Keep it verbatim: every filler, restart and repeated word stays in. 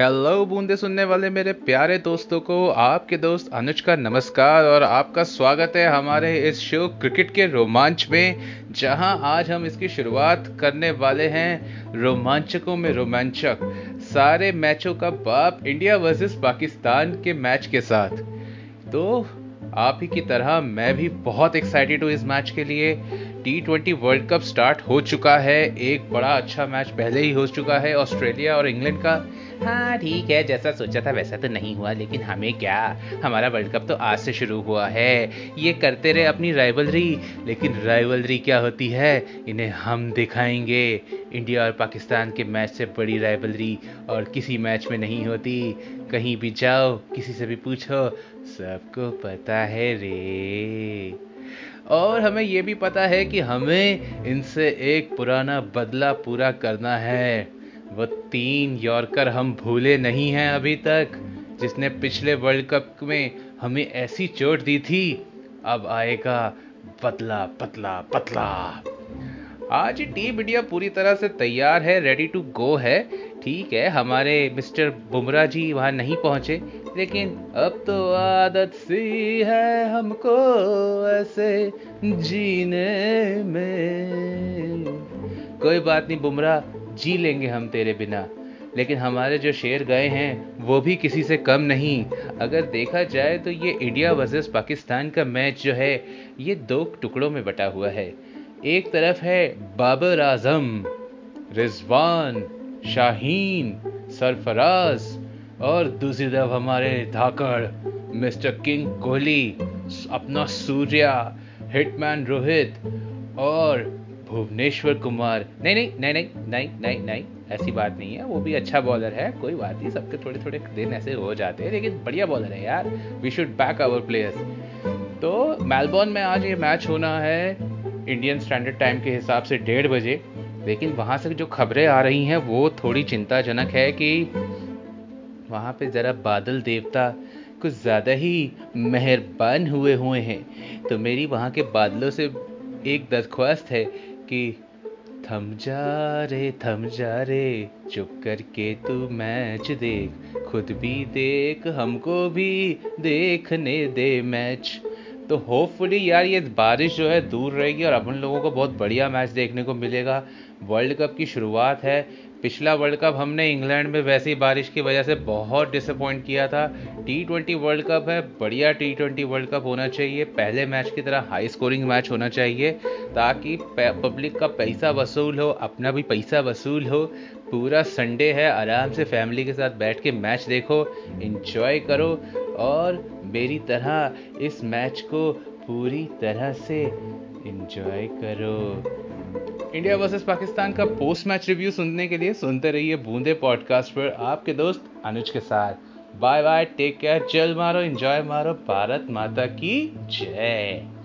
Hello बूंदे सुनने वाले मेरे प्यारे दोस्तों को आपके दोस्त अनुज का नमस्कार और आपका स्वागत है हमारे इस शो क्रिकेट के रोमांच में, जहां आज हम इसकी शुरुआत करने वाले हैं रोमांचकों में रोमांचक सारे मैचों का बाप इंडिया वर्सेस पाकिस्तान के मैच के साथ। तो आप ही की तरह मैं भी बहुत एक्साइटेड हूँ इस मैच के लिए। T twenty world cup start हो चुका है, एक बड़ा अच्छा मैच पहले ही हो चुका है ऑस्ट्रेलिया और इंग्लैंड का। हाँ ठीक है, जैसा सोचा था वैसा तो नहीं हुआ, लेकिन हमें क्या, हमारा वर्ल्ड कप तो आज से शुरू हुआ है। ये करते रहे अपनी राइवलरी, लेकिन राइवलरी क्या होती है इन्हें हम दिखाएंगे। इंडिया और पाकिस्तान के मैच से बड़ी राइवलरी और किसी मैच में नहीं होती। कहीं भी जाओ, किसी से भी पूछो, सबको पता है रे। और हमें ये भी पता है कि हमें इनसे एक पुराना बदला पूरा करना है। वो तीन यॉर्कर हम भूले नहीं हैं अभी तक, जिसने पिछले वर्ल्ड कप में हमें ऐसी चोट दी थी। अब आएगा पतला पतला पतला। आज टीम इंडिया पूरी तरह से तैयार है, रेडी टू गो है। ठीक है, हमारे मिस्टर बुमराह जी वहाँ नहीं पहुँचे, लेकिन अब तो आदत सी है हमको ऐसे जीने में। कोई बात नहीं बुमराह, जी लेंगे हम तेरे बिना। लेकिन हमारे जो शेर गए हैं वो भी किसी से कम नहीं। अगर देखा जाए तो ये इंडिया वर्सेस पाकिस्तान का मैच जो है ये दो टुकड़ों में बटा हुआ है। एक तरफ है बाबर आजम, रिजवान, शाहीन, सरफराज, और दूसरी तरफ हमारे धाकड़ मिस्टर किंग कोहली, अपना सूर्या, हिटमैन रोहित और भुवनेश्वर कुमार। नहीं नहीं नहीं नहीं नहीं नहीं नहीं ऐसी बात नहीं है, वो भी अच्छा बॉलर है, कोई बात नहीं, सबके थोड़े थोड़े दिन ऐसे हो जाते हैं, लेकिन बढ़िया बॉलर है यार। We should back our players. तो मेलबोर्न में आज ये मैच होना है इंडियन स्टैंडर्ड टाइम के हिसाब से डेढ़ बजे। लेकिन वहाँ से जो खबरें आ रही हैं वो थोड़ी चिंताजनक है कि वहाँ पर ज़रा बादल देवता कुछ ज़्यादा ही मेहरबान हुए हुए हैं। तो मेरी वहाँ के बादलों से एक दरख्वास्त है कि थम जा रे थम जा रे, चुप करके तू मैच देख, खुद भी देख हमको भी देखने दे मैच। तो होपफुली यार ये बारिश जो है दूर रहेगी और अपन लोगों को बहुत बढ़िया मैच देखने को मिलेगा। वर्ल्ड कप की शुरुआत है। पिछला वर्ल्ड कप हमने इंग्लैंड में वैसे ही बारिश की वजह से बहुत डिसअपॉइंट किया था। टी ट्वेंटी वर्ल्ड कप है, बढ़िया टी ट्वेंटी वर्ल्ड कप होना चाहिए, पहले मैच की तरह हाई स्कोरिंग मैच होना चाहिए, ताकि पब्लिक का पैसा वसूल हो, अपना भी पैसा वसूल हो। पूरा संडे है, आराम से फैमिली के साथ बैठ के मैच देखो, एंजॉय करो, और मेरी तरह इस मैच को पूरी तरह से एंजॉय करो। इंडिया वर्सेस पाकिस्तान का पोस्ट मैच रिव्यू सुनने के लिए सुनते रहिए बूंदे पॉडकास्ट पर, आपके दोस्त अनुज के साथ। बाय बाय, टेक केयर, चल मारो, एंजॉय मारो, भारत माता की जय।